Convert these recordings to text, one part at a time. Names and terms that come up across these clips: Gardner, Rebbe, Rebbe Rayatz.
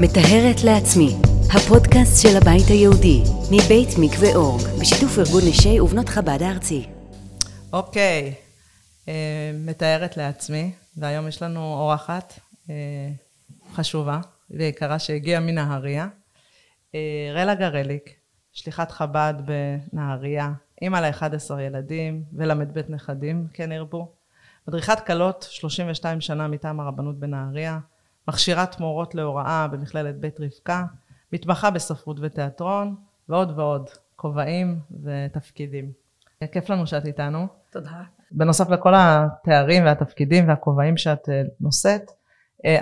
מטהרת לעצמי, הפודקאסט של הבית היהודי, מבית מקווה אורג, בשיתוף ארגון נשי ובנות חב"ד הארצי. אוקיי, מטהרת לעצמי, והיום יש לנו אורחת חשובה ויקרה שהגיעה מנהריה, ריילה גרליק, שליחת חב"ד בנהריה, אמא ל-11 ילדים ולמד בית נכדים, כן הרבו, מדריכת קלות 32 שנה מטעם הרבנות בנהריה, מכשירת מורות להוראה במכללת בית רבקה, מתמחה בספרות ותיאטרון, ועוד ועוד, כובעים ותפקידים. כיף לנו שאת איתנו. תודה. בנוסף לכל התארים והתפקידים והכובעים שאת נושאת,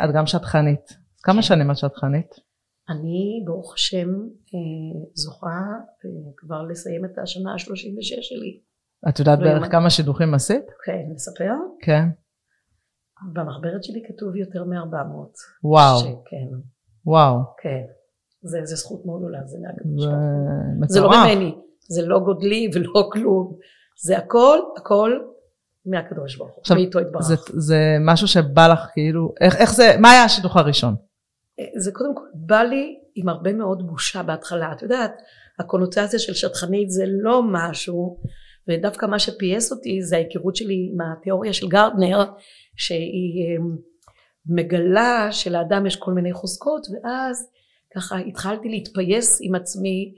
את גם שדכנית. אז כמה שנים את שדכנית? אני ברוך השם זוכה כבר לסיים את השנה ה-36 שלי. את יודעת בערך כמה שידוכים עשית? כן, נספר. כן. במחברת שלי כתוב יותר מ-400. וואו. שכן. וואו. כן. זה זכות מאוד גדולה, זה מטורף. זה לא ממני, זה לא גודלי ולא כלום. זה הכל מהקדוש ברוך הוא, מאיתו התברך. זה משהו שבא לך כאילו, איך זה, מה היה השידוך הראשון? זה קודם כל בא לי עם הרבה מאוד בושה בהתחלה, את יודעת, הקונוטציה של שדכנית זה לא משהו, ודווקא מה שפייס אותי זה ההיכרות שלי עם התיאוריה של גרדנר, שהיא מגלה שלאדם יש כל מיני חוזקות, ואז ככה התחלתי להתפייס עם עצמי,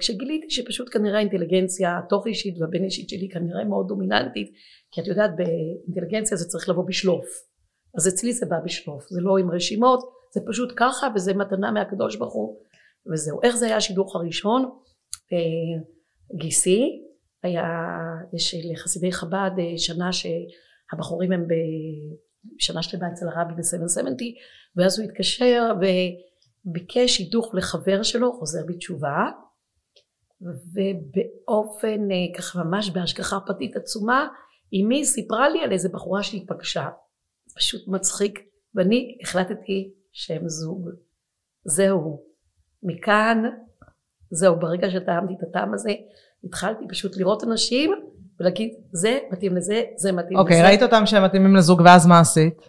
כשגיליתי שפשוט כנראה האינטליגנציה התוך אישית והבין אישית שלי כנראה מאוד דומיננטית, כי את יודעת באינטליגנציה זה צריך לבוא בשלוף, אז אצלי זה בא בשלוף, זה לא עם רשימות, זה פשוט ככה וזה מתנה מהקדוש ברוך הוא, וזהו. איך זה היה השידוך הראשון? גיסי, יש לחסידי חב"ד שנה שהבחורים הם בשנה שלמה אצל הרבי ב-770, ואז הוא התקשר ביקש שידוך לחבר שלו, חוזר בתשובה, ובאופן ככה ממש בהשגחה פרטית עצומה, אמי סיפרה לי על איזה בחורה שהתפגשה, פשוט מצחיק, ואני החלטתי שהם זוג. זהו, מכאן, זהו, ברגע שטעמתי את הטעם הזה, התחלתי פשוט לראות אנשים, ולהגיד, זה מתאים לזה, זה מתאים לזה. אוקיי, ראית אותם שהם מתאימים לזוג, ואז מה עשית?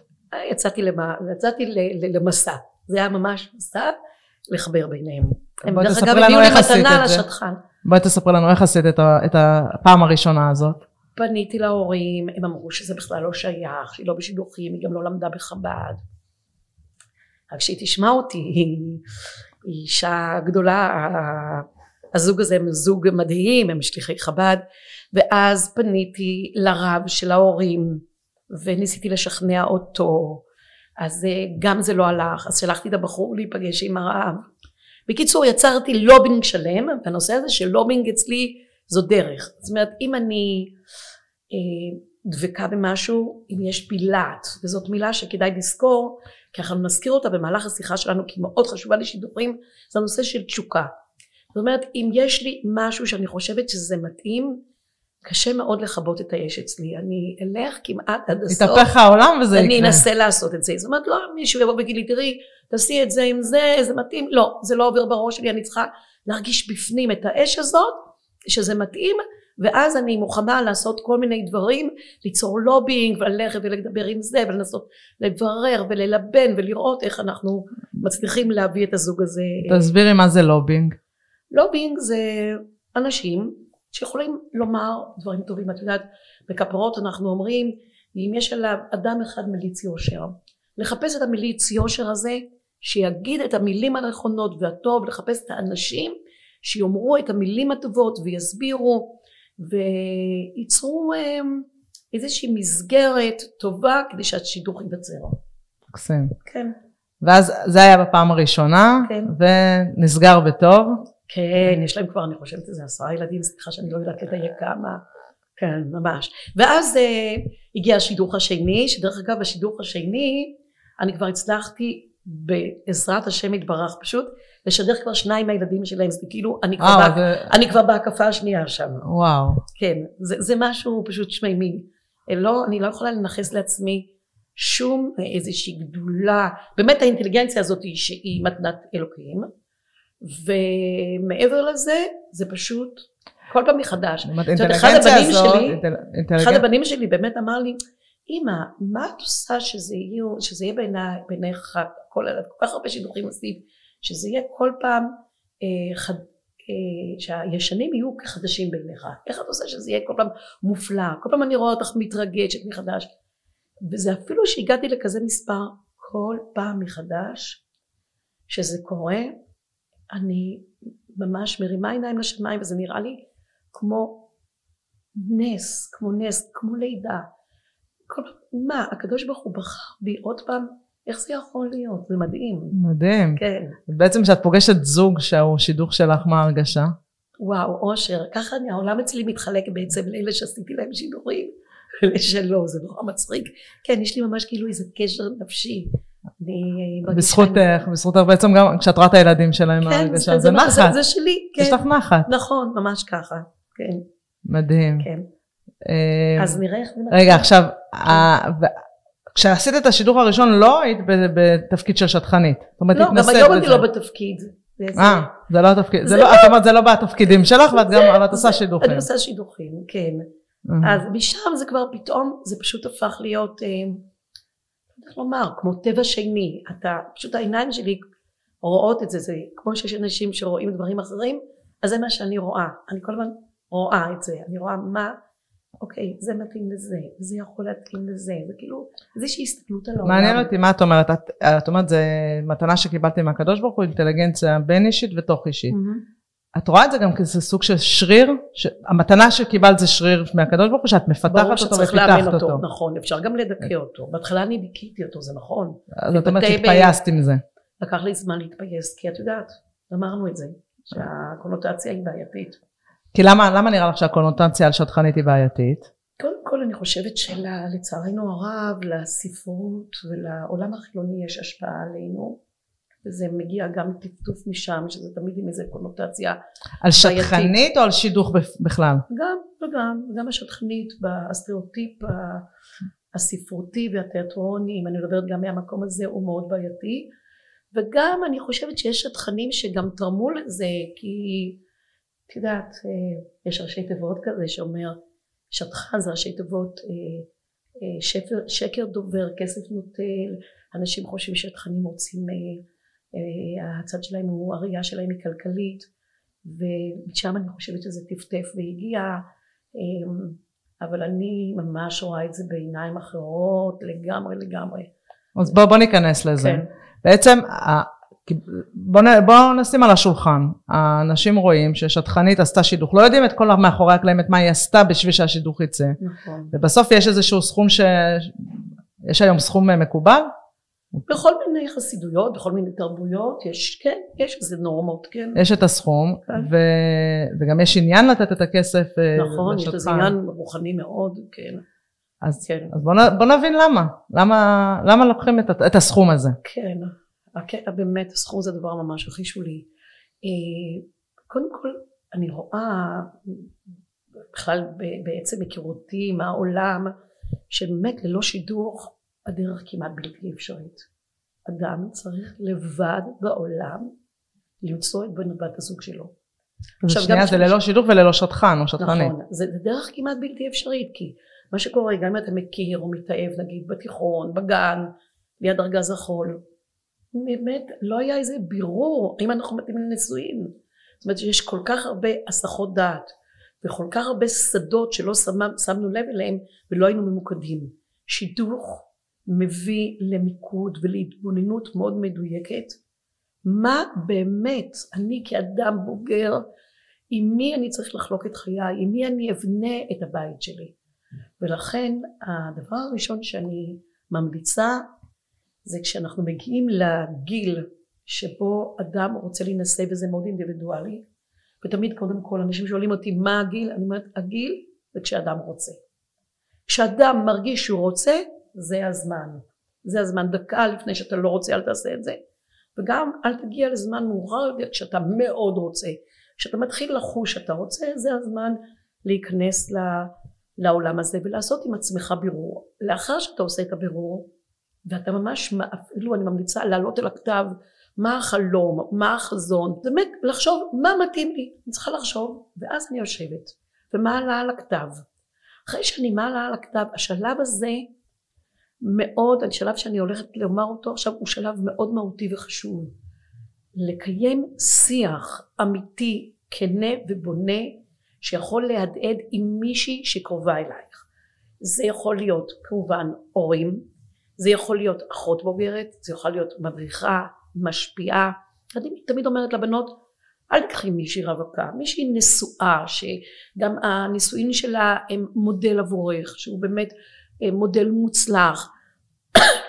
יצאתי למסע. זה היה ממש מסע לחבר ביניהם. הם דרך אגב הביאו לי מתנה לשדכן. בואי תספר לנו איך עשית את הפעם הראשונה הזאת. פניתי להורים, הם אמרו שזה בכלל לא שייך, שהיא לא בשידוכים, היא גם לא למדה בחב"ד. רק שהיא תשמע אותי, היא אישה גדולה, הזוג הזה הם זוג מדהים, הם שליחי חב"ד, ואז פניתי לרב של ההורים, וניסיתי לשכנע אותו, אז גם זה לא הלך, אז שלחתי את הבחור להיפגש עם הרב. בקיצור יצרתי לובינג שלם, והנושא הזה של לובינג אצלי זו דרך. זאת אומרת אם אני דבקה במשהו, אם יש פילת, וזאת מילה שכדאי לזכור, כי אנחנו נזכיר אותה במהלך השיחה שלנו, כי מאוד חשובה לשידוכים, זה הנושא של תשוקה. זאת אומרת אם יש לי משהו שאני חושבת שזה מתאים, קשה מאוד לחבות את האש אצלי, אני אלך כמעט עד הסוף. יתהפך העולם וזה יקרה. אני אנסה לעשות את זה, זאת אומרת לא מישהו יבוא בגילי, תראי, תעשי את זה עם זה, זה מתאים, לא, זה לא עובר בראש שלי, אני צריכה להרגיש בפנים את האש הזאת, שזה מתאים, ואז אני מוכנה לעשות כל מיני דברים, ליצור לובינג וללכת ולדבר עם זה, ולנסות לברר וללבן ולראות איך אנחנו מצליחים להביא את הזוג הזה. תסבירי מה זה לובינג. לובינג זה אנשים, שיכולים לומר דברים טובים, את יודעת, בכפרות אנחנו אומרים, אם יש עליו אדם אחד מליץ יושר, לחפש את המליץ יושר הזה, שיגיד את המילים הנכונות והטוב, לחפש את האנשים שיאמרו את המילים הטובות ויסבירו, וייצרו איזושהי מסגרת טובה, כדי שהשידוך ייווצר. מקסים. כן. ואז זה היה בפעם הראשונה, כן. ונסגר בטוב. כן, יש להם כבר, אני חושבת, זה 10 ילדים, סליחה שאני לא יודעת לדייק כמה, כן, ממש. ואז הגיע השידוך השני, שדרך אגב, השידוך השני, אני כבר הצלחתי, בעזרת השם התברך פשוט, לשדר כבר 2 מהילדים שלהם, זה כאילו, אני כבר בהקפה השנייה שם. וואו. כן, זה משהו פשוט שמימי. לא, אני לא יכולה לנחס לעצמי שום איזושהי גדולה, באמת האינטליגנציה הזאת שהיא מתנת אלוקים, ומעבר לזה זה פשוט כל פעם מחדש. אחד הבנים שלי באמת אמר לי, אמא, מה את עושה שזה יהיה בעינייך כל ערב, כל כך הרבה שידוכים עושים, שזה יהיה כל פעם שהישנים יהיו כחדשים בעינייך, איך את עושה שזה יהיה כל פעם מופלא, כל פעם אני רואה אותך מתרגשת מחדש, וזה אפילו שהגעתי לכזה מספר כל פעם מחדש שזה קורה, אני ממש מרימה עיניים לשמיים, וזה נראה לי כמו נס, כמו נס, כמו לידה. מה, הקדוש ברוך הוא בחר בי עוד פעם, איך זה יכול להיות? זה מדהים. מדהים. כן. בעצם שאת פוגשת זוג שהוא שידוך שלך, מה הרגשה? וואו, אושר, ככה העולם אצלי מתחלק בעצם, לאלה שעשיתי להם שידוכים, אלה שלא, זה נורא מצחיק. כן, יש לי ממש כאילו איזה קשר נפשי. בזכותך בעצם גם כשאת רואה את הילדים שלהם, זה נחת, זה שלי, יש לך נחת, נכון, ממש ככה, מדהים. אז נראה איך זה נחת. רגע, עכשיו כשעשית את השידור הראשון לא היית בתפקיד של שטחנית? לא, גם היום אני לא בתפקיד. זה לא התפקיד, את אומרת זה לא בתפקידים שלך, ואת עושה שידוכים. אני עושה שידוכים, כן. אז משם זה כבר פתאום, זה פשוט הפך להיות כלומר, כמו טבע שני, אתה, פשוט העיניים שלי רואות את זה, זה כמו שיש אנשים שרואים דברים אחרים, אז זה מה שאני רואה, אני כל הזמן רואה את זה, אני רואה מה, אוקיי, זה מתאים לזה, זה יכול להתאים לזה, זה כאילו, זה שהסתכלות על העולם. מעניין אותי, מה את אומרת? את אומרת, זה מתנה שקיבלתי מהקדוש ברוך הוא, אינטליגנציה בין אישית ותוך אישית. את רואה את זה גם כזה סוג של שריר, המתנה שקיבלת זה שריר מהקדוש ברוך הוא, שאת מפתחת אותו ופיתחת אותו. נכון, אפשר גם לדכא אותו. בהתחלה אני דיכיתי אותו, זה נכון. אז זאת אומרת שהתפייסת עם זה. לקח לי זמן להתפייס, כי את יודעת, אמרנו את זה, שהקונוטציה היא בעייתית. כי למה נראה לך שהקונוטציה על שטחנית היא בעייתית? קודם כל אני חושבת שלצערנו הרב, לספרות ולעולם החילוני יש השפעה עלינו, זה מגיע גם טפטוף משם, שזה תמיד עם איזו קונוטציה. על שטחנית או על שידוך בכלל? גם וגם, גם השטחנית, הסטריאוטיפ הספרותי והתיאטרוני, אם אני מדברת גם מהמקום הזה, הוא מאוד בעייתי. וגם אני חושבת שיש שטחנים שגם תרמו לזה, כי את יודעת, יש ראשי תיבות כזה שאומר, שטחן זה ראשי תיבות, שקר דובר, כסף נוטל, אנשים חושבים שטחנים רוצים... הצד שלהם הוא, הראייה שלהם היא כלכלית, ושם אני חושבת שזה טפטף והגיע, אבל אני ממש רואה את זה בעיניים אחרות לגמרי לגמרי. אז בוא ניכנס לזה. כן. בעצם בוא נשים על השולחן, האנשים רואים ששטחנית עשתה שידוך, לא יודעים את כל מאחורי הקלעים, את מה היא עשתה בשביל שהשידוך יצא. נכון. ובסוף יש איזשהו סכום יש היום סכום מקובל? בכל מיני חסידויות, בכל מיני תרבויות, יש, כן, יש איזה נורמות, כן. יש את הסכום, וגם יש עניין לתת את הכסף. נכון, יש איזה עניין רוחני מאוד, כן. אז בוא נבין למה. למה לוקחים את הסכום הזה? כן, באמת הסכום זה הדבר ממש הכי שולי. קודם כל, אני רואה, בכלל בעצם היכרותי מהעולם, שבאמת ללא שידוך, הדרך כמעט בלתי אפשרית. אדם צריך לבד בעולם למצוא את בן הבת הזוג שלו. שנייה, זה ללא שידוך וללא שטחן או שטחנית. נכון, זה דרך כמעט בלתי אפשרית, כי מה שקורה, גם אם אתה מכיר או מתאהב, נגיד בתיכון, בגן, ליד ארגז החול, באמת לא היה איזה בירור, אם אנחנו מתאים לנישואים. זאת אומרת שיש כל כך הרבה הסחות דעת, וכל כך הרבה שדות שלא שמנו לב אליהם, ולא היינו ממוקדים. שידוך מביא למיקוד ולהתבוננות מאוד מדויקת, מה באמת אני כאדם בוגר, עם מי אני צריך לחלוק את חיי, עם מי אני אבנה את הבית שלי. ולכן הדבר הראשון שאני ממליצה, זה כשאנחנו מגיעים לגיל שבו אדם רוצה להינשא, וזה מאוד אינדיבידואלי, ותמיד קודם כל אנשים שואלים אותי מה הגיל, אני אומרת הגיל זה כשאדם רוצה. כשאדם מרגיש שהוא רוצה, זה הזמן, זה הזמן. דקה לפני שאתה לא רוצה אל תעשה את זה, וגם אל תגיע לזמן מאוחר כשאתה מאוד רוצה. כשאתה מתחיל לחוש שאתה רוצה, זה הזמן להיכנס לעולם הזה ולעשות עם עצמך בירור. לאחר שאתה עושה את הבירור, ואתה ממש, אפילו אני ממליצה לעלות אל הכתב, מה החלום, מה החזון, באמת לחשוב מה מתאים לי, אני צריכה לחשוב, ואז אני יושבת ומעלה על הכתב. אחרי שאני מעלה על הכתב, השלב הזה מאוד, השלב שאני הולכת לומר אותו עכשיו הוא שלב מאוד מהותי וחשוב. לקיים שיח אמיתי, כנה ובונה, שיכול להדהד עם מישהי שקרובה אלייך. זה יכול להיות כמובן הורים, זה יכול להיות אחות בוגרת, זה יכול להיות מדריכה, משפיעה. אני תמיד אומרת לבנות, אל תקחי מישהי רווקה, מישהי נשואה, שגם הנישואים שלה הם מודל עבורך, שהוא באמת מודל מוצלח.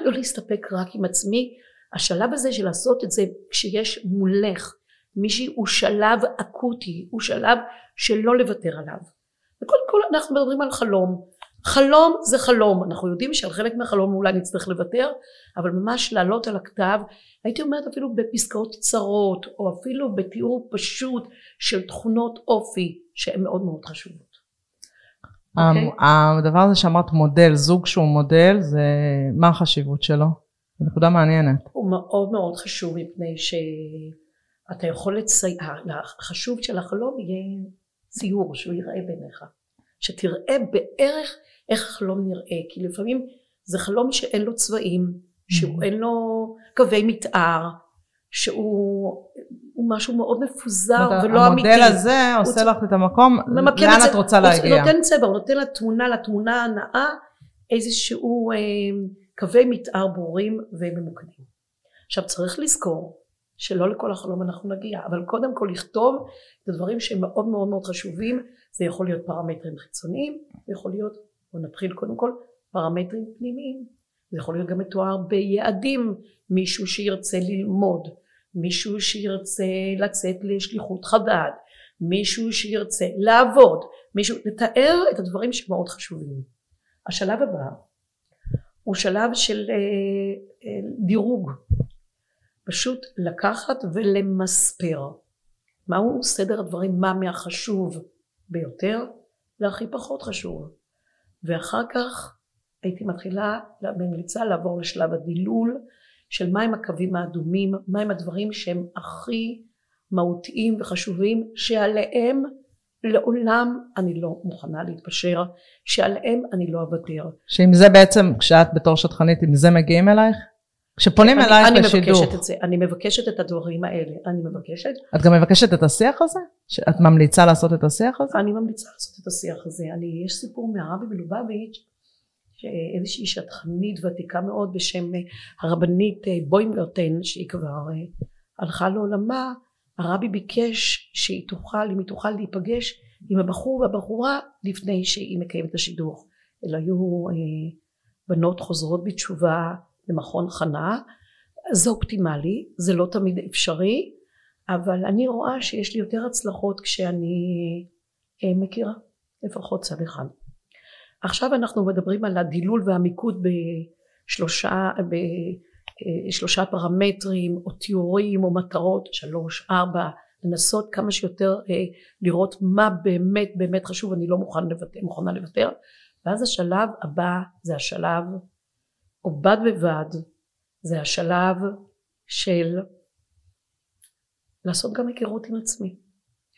לא להסתפק רק עם עצמי. השלב הזה של לעשות את זה כשיש מולך מישהי הוא שלב אקוטי, הוא שלב שלא לוותר עליו. וקודם כל אנחנו מדברים על חלום. חלום זה חלום, אנחנו יודעים שעל חלק מהחלום אולי נצטרך לוותר, אבל ממש לעלות על הכתב, הייתי אומרת אפילו בפסקאות צרות או אפילו בתיאור פשוט של תכונות אופי שהן מאוד מאוד חשובות. הדבר הזה שאמרת מודל, זוג שהוא מודל, זה מה החשיבות שלו? זו נקודה מעניינת. הוא מאוד מאוד חשוב מפני שאתה יכול לצייר, החשוב של החלום יהיה ציור שהוא יראה ביניך. שתראה בערך איך החלום נראה, כי לפעמים זה חלום שאין לו צבעים, שהוא אין לו קווי מתאר, שהוא משהו מאוד מפוזר ולא אמיתי. המודל הזה עושה לך את המקום, לאן את רוצה להגיע. נותן צבע, הוא נותן לתמונה הנאה איזשהו קווי מתאר ברורים וממוקדים. עכשיו צריך לזכור שלא לכל החלום אנחנו נגיע, אבל קודם כל לכתוב את הדברים שהם מאוד מאוד מאוד חשובים. זה יכול להיות פרמטרים חיצוניים, זה יכול להיות, בוא נתחיל קודם כל, פרמטרים פנימיים. זה יכול להיות גם מתואר ביעדים, מישהו שירצה ללמוד, מישהו שירצה לצאת לשליחות חב"ד, מישהו שירצה לעבוד, מישהו, לתאר את הדברים שמאוד חשובים. השלב הבא הוא שלב של דירוג, פשוט לקחת ולמספר. מהו סדר הדברים, מה מהחשוב ביותר להכי פחות חשוב, ואחר כך הייתי מתחילה במליצה לעבור לשלב הדילול של מהם הקווים האדומים, מהם הדברים שהם הכי מהותיים וחשובים, שעליהם לעולם אני לא מוכנה להתפשר, שעליהם אני לא אבטר. שאם זה בעצם, כשאת בתור שטחנית, אם זה מגיעים אלייך? כשפונים אלייך לשידוך. אני מבקשת את הדברים האלה, אני מבקשת. את גם מבקשת את השיח הזה? את ממליצה לעשות את השיח הזה? אני ממליצה לעשות את השיח הזה. יש סיפור מהרבי בלובביץ', שאיזושהי שטחנית ותיקה מאוד בשם הרבנית בוימגרטן, שהיא כבר הלכה לעולמה, הרבי ביקש שהיא תוכל, אם היא תוכל להיפגש עם הבחור והבחורה לפני שהיא מקיימת השידוך. אלא היו בנות חוזרות בתשובה במכון חנה, זה אופטימלי, זה לא תמיד אפשרי, אבל אני רואה שיש לי יותר הצלחות כשאני מכירה, לפחות צד אחד. עכשיו אנחנו מדברים על הדילול והמיקוד בשלושה פרמטרים, או תיאורים, או מטרות, 3, 4, לנסות כמה שיותר לראות מה באמת באמת חשוב, אני לא מוכנה לוותר, ואז השלב הבא זה השלב, או בד בבד, זה השלב של לעשות גם היכרות עם עצמי.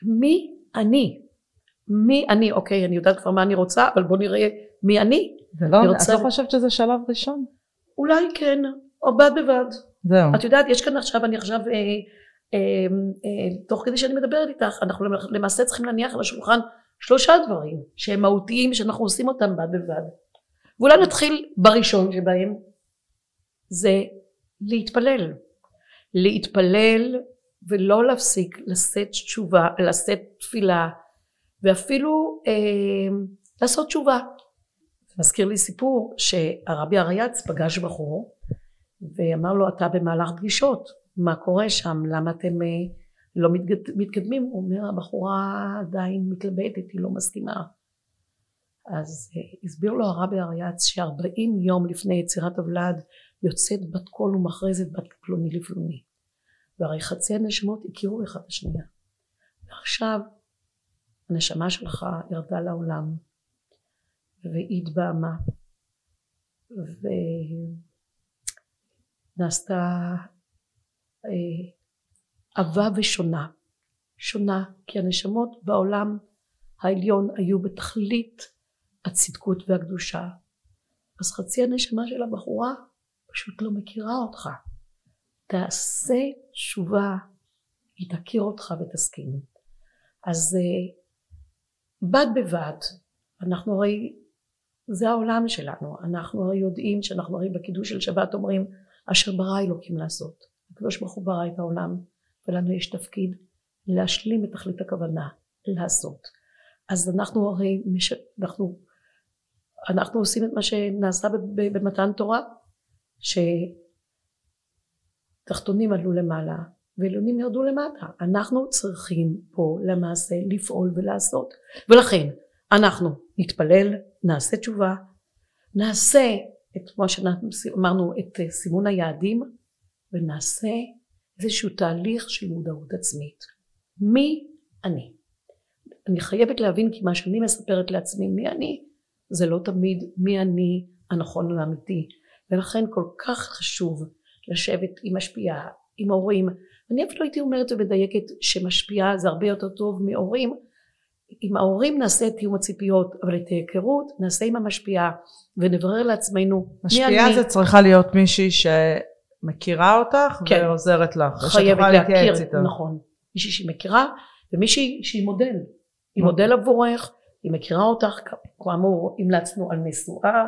מי אני? מי אני? אוקיי, אני יודעת כבר מה אני רוצה, אבל בוא נראה מי אני. זה לא, את לא חושבת שזה שלב ראשון? אולי כן, או בד בבד. זהו. את יודעת, יש כאן עכשיו, אני חושב, תוך כדי שאני מדברת איתך, אנחנו למעשה צריכים להניח על השולחן 3 דברים, שהם מהותיים, שאנחנו עושים אותם בד בבד. ואולי נתחיל בראשון שבהם, זה להתפלל. להתפלל ולא להפסיק לשאת תשובה, לשאת תפילה, ואפילו לעשות תשובה. מזכיר לי סיפור שהרבי הרייץ פגש בחור, ואמר לו, אתה במהלך פגישות, מה קורה שם? למה אתם לא מתקדמים? הוא אומר, הבחורה עדיין מתלבטת, היא לא מסכימה. אז הסביר לו הרבי הרייץ ש40 יום לפני יצירת הוולד יוצאת בת קול ומכרזת בת פלוני לפלוני, והרי חצי הנשמות הכירו אחד השנייה, ועכשיו הנשמה שלך ירדה לעולם והיא התבאמה ונעשתה עבה ושונה, שונה, כי הנשמות בעולם העליון היו בתכלית הצדקות והקדושה, אז חצי הנשמה של הבחורה פשוט לא מכירה אותך. תעשה תשובה, היא תכיר אותך ותסכים. אז בד בבד, אנחנו הרי, זה העולם שלנו, אנחנו הרי יודעים שאנחנו הרי בקידוש של שבת אומרים, אשר ברא אלוקים לעשות. הקדוש ברוך הוא ברא את העולם, ולנו יש תפקיד להשלים את תכלית הכוונה, לעשות. אז אנחנו הרי, אנחנו עושים את מה שנעשה במתן תורה, שתחתונים עלו למעלה ועליונים ירדו למטה. אנחנו צריכים פה למעשה לפעול ולעשות, ולכן אנחנו נתפלל, נעשה תשובה, נעשה את מה שאמרנו, את סימון היעדים, ונעשה איזשהו תהליך של מודעות עצמית. מי אני? אני חייבת להבין, כי מה שאני מספרת לעצמי מי אני, זה לא תמיד מי אני הנכון והאמיתי, ולכן כל כך חשוב לשבת עם משפיעה, עם ההורים. אני אפילו הייתי אומרת ומדייקת שמשפיעה זה הרבה יותר טוב מהורים. עם ההורים נעשה את תיאום הציפיות, אבל את ההיכרות נעשה עם המשפיעה, ונברר לעצמנו משפיעה מי אני. משפיעה זה צריכה להיות מישהי שמכירה אותך, כן. ועוזרת לך. חייבת להכיר, נכון. מישהי שמכירה, ומישהי שהיא מודל. היא מודל עבורך, היא מכירה אותך, כאמור המלצנו על נשואה,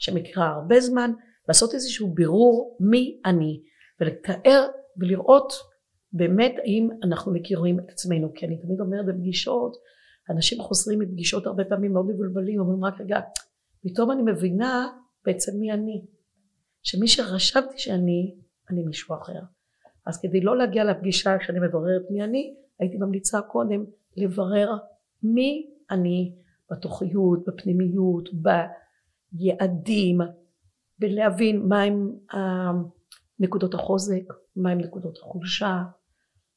שמכירה הרבה זמן, לעשות איזשהו בירור מי אני, ולתאר ולראות באמת האם אנחנו מכירים את עצמנו, כי אני תמיד אומרת בפגישות, אנשים חוסרים מפגישות הרבה פעמים מאוד מבולבלים, אומרים רק רגע, פתאום אני מבינה בעצם מי אני, שמי שחשבתי שאני, אני מישהו אחר. אז כדי לא להגיע לפגישה כשאני מבררת מי אני, הייתי ממליצה קודם לברר מי אני בתוכיות, בפנימיות, ביעדים, ולהבין מהם נקודות החוזק, מהם נקודות החולשה,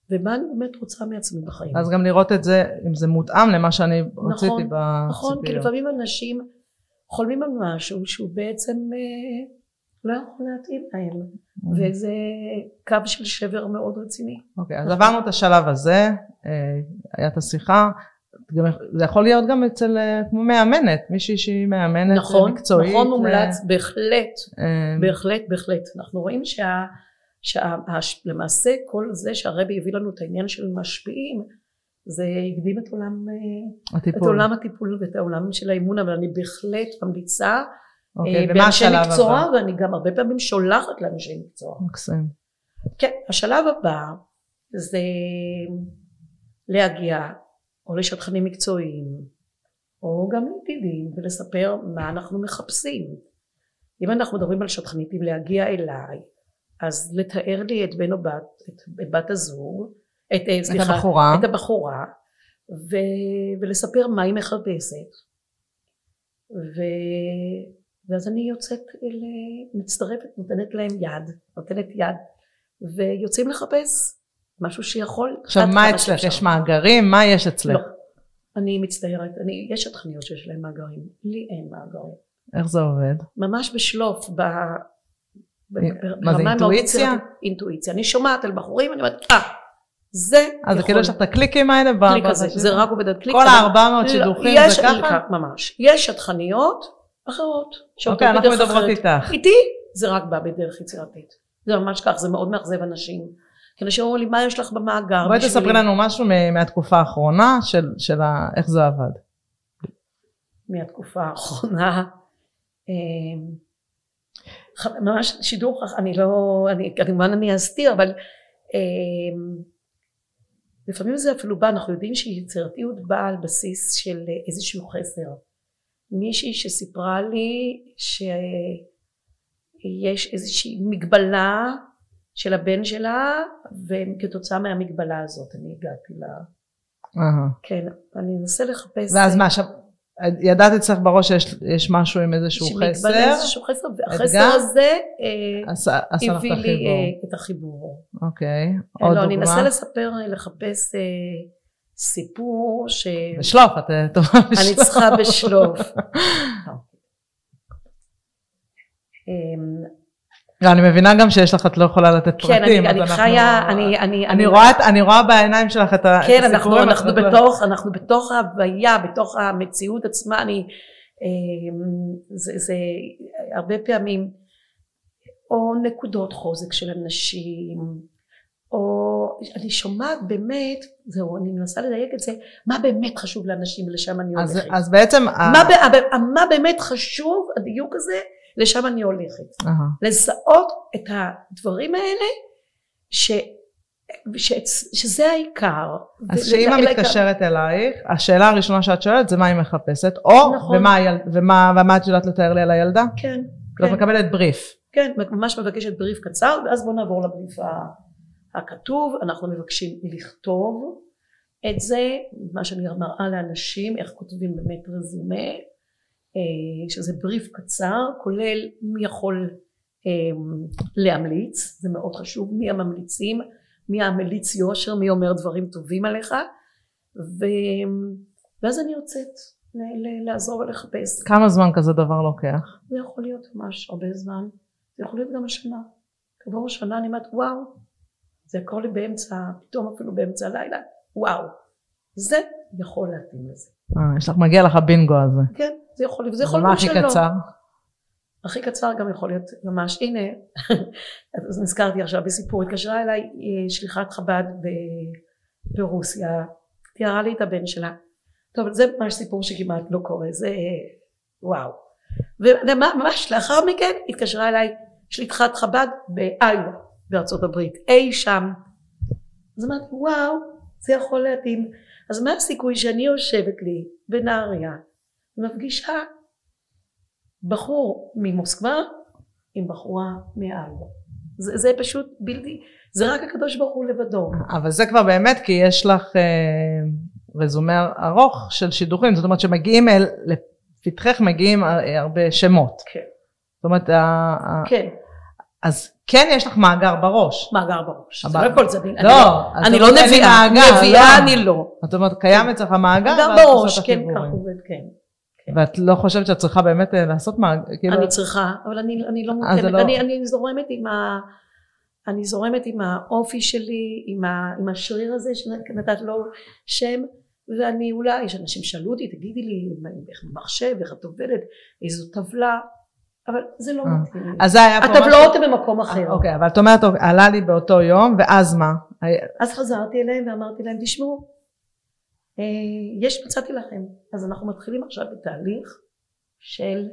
ומה אני באמת רוצה מעצמי בחיים. אז גם לראות את זה, אם זה מותאם למה שאני רציתי נכון, בציפיות. נכון, כי לפעמים אנשים חולמים על משהו שהוא בעצם לא יכול להתאים להם, וזה קו של שבר מאוד רציני. אוקיי, אז עברנו את השלב הזה, היה את השיחה, זה יכול להיות גם אצל כמו מאמנת, מישהי שהיא מאמנת מקצועית. נכון, מומלץ, בהחלט. אנחנו רואים שלמעשה כל זה שהרבי הביא לנו את העניין של משפיעים, זה הקדים את עולם הטיפול ואת העולם של האימון, אבל אני בהחלט ממליצה באנשי מקצוע, ואני גם הרבה פעמים שולחת לאנשי מקצוע. מקסים. כן, השלב הבא זה להגיע או לשטחנים מקצועיים, או גם לידידים, ולספר מה אנחנו מחפשים. אם אנחנו מדברים על שטחנית, אם להגיע אליי, אז לתאר לי את בן או בת, את בת הזוג, את הבחורה, ולספר מה היא מחפשת. ואז אני יוצאת, מצטרפת, נותנת יד, ויוצאים לחפש. משהו שיכול... עכשיו מה אצלך? יש מאגרים? מה יש אצלך? לא, אני מצטערת, יש התחניות שיש להם מאגרים, לי אין מאגרים. איך זה עובד? ממש בשלוף, מה זה אינטואיציה? אינטואיציה, אני שומעת על בחורים, אני אומרת, זה יכול... אז כאילו יש לך את הקליקים האלה? קליק הזה, זה רק עובד על קליק. כל 400 שידוכים זה ככה? ממש, יש התחניות אחרות. אוקיי, אנחנו מדברות איתך. איתי זה רק בא בדרך יצירתית, זה ממש כך, זה מאוד מאכזב אנשים. כי אנשים אומרים לי, מה יש לך במאגר? בואי תספרי לנו משהו מהתקופה האחרונה של איך זה עבד. מהתקופה האחרונה, ממש שידור, אני אסתיר, אבל לפעמים זה אפילו בא, אנחנו יודעים שיצירתיות באה על בסיס של איזשהו חסר. מישהי שסיפרה לי שיש איזושהי מגבלה, של הבן שלה, וכתוצאה מהמגבלה הזאת אני הגעתי לה. כן, אני אנסה לחפש. ואז מה, ידעת אצלך בראש שיש משהו עם איזשהו חסר? שמגבלה איזשהו חסר, והחסר הזה הביא לי את החיבור. אוקיי, עוד דוגמה. אני אנסה לספר, לחפש סיפור ש... בשלוף, את טובה בשלוף. אני צריכה בשלוף. אני מבינה גם שיש לך, את לא יכולה לתת פרטים. כן, אני חיה, אני רואה בעיניים שלך את הסיפורים. כן, אנחנו בתוך ההוויה, בתוך המציאות עצמה, אני זה הרבה פעמים או נקודות חוזק של אנשים, או אני שומעת באמת, זהו, אני מנסה לדייק את זה, מה באמת חשוב לאנשים, לשם אני הולכת. אז בעצם... מה באמת חשוב, הדיוק הזה, לשם אני הולכת. לזהות את הדברים האלה, שזה העיקר. אז שאמא מתקשרת אלייך, השאלה הראשונה שאת שואלת, זה מה היא מחפשת, או ומה את יודעת לתאר לי על הילדה? כן. זאת מקבלת בריף. כן, ממש מבקשת בריף קצר, ואז בוא נעבור לבריף הכתוב. אנחנו מבקשים לכתוב את זה, מה שאני מראה לאנשים, איך כותבים באמת רזומה, שזה בריף קצר, כולל מי יכול להמליץ, זה מאוד חשוב, מי הממליצים, מי המליץ יושר, מי אומר דברים טובים עליך, ואז אני יוצאת לעזור ולחפש. כמה זמן כזה דבר לוקח? זה יכול להיות ממש הרבה זמן, זה יכול להיות גם השנה. כבר השנה אני אומרת וואו, זה הכל לי באמצע, פתאום אפילו באמצע הלילה, וואו, זה יכול להתאים לזה. יש לך, מגיע לך הבינגו הזה. כן, זה יכול להיות, זה יכול להיות שלא. מה הכי קצר? הכי קצר גם יכול להיות ממש, הנה, אז נזכרתי עכשיו בסיפור, התקשרה אליי שליחת חב"ד ברוסיה, תיארה לי את הבן שלה. טוב, זה ממש סיפור שכמעט לא קורה, זה וואו. וממש לאחר מכן התקשרה אליי שליחת חב"ד באיווה, בארצות הברית, אי שם. אז אמרתי, וואו, זה יכול להתאים. אז מה הסיכוי שאני יושבת לי בנהריה, מפגישה בחור ממוסקבה עם בחורה מאיווה? זה פשוט בלתי, זה רק הקדוש ברוך הוא לבדו. אבל זה כבר באמת, כי יש לך רזומה ארוך של שידוכים, זאת אומרת שמגיעים לפתחך, מגיעים הרבה שמות. כן. זאת אומרת, כן. אז כן יש לך מאגר בראש. מאגר בראש. זה לא כל זה. לא. אני לא נביאה. נביאה אני לא. זאת אומרת, קיים אצלך מאגר. מאגר בראש, כן, כך עובד, כן. ואת לא חושבת שאת צריכה באמת לעשות מאגר? אני צריכה, אבל אני לא מותאמת. אני זורמת עם האופי שלי, עם השריר הזה שנתת לו שם, ואני אולי, יש אנשים שאלו אותי, תגידי לי איך מחשב, איך את עובדת, איזו טבלה, אבל זה לא מתאים. הטבלות הם במקום אחר. אוקיי, אבל את אומרת, עלה לי באותו יום, ואז מה? אז חזרתי אליהם ואמרתי להם, תשמעו, מצאתי לכם. אז אנחנו מתחילים עכשיו בתהליך של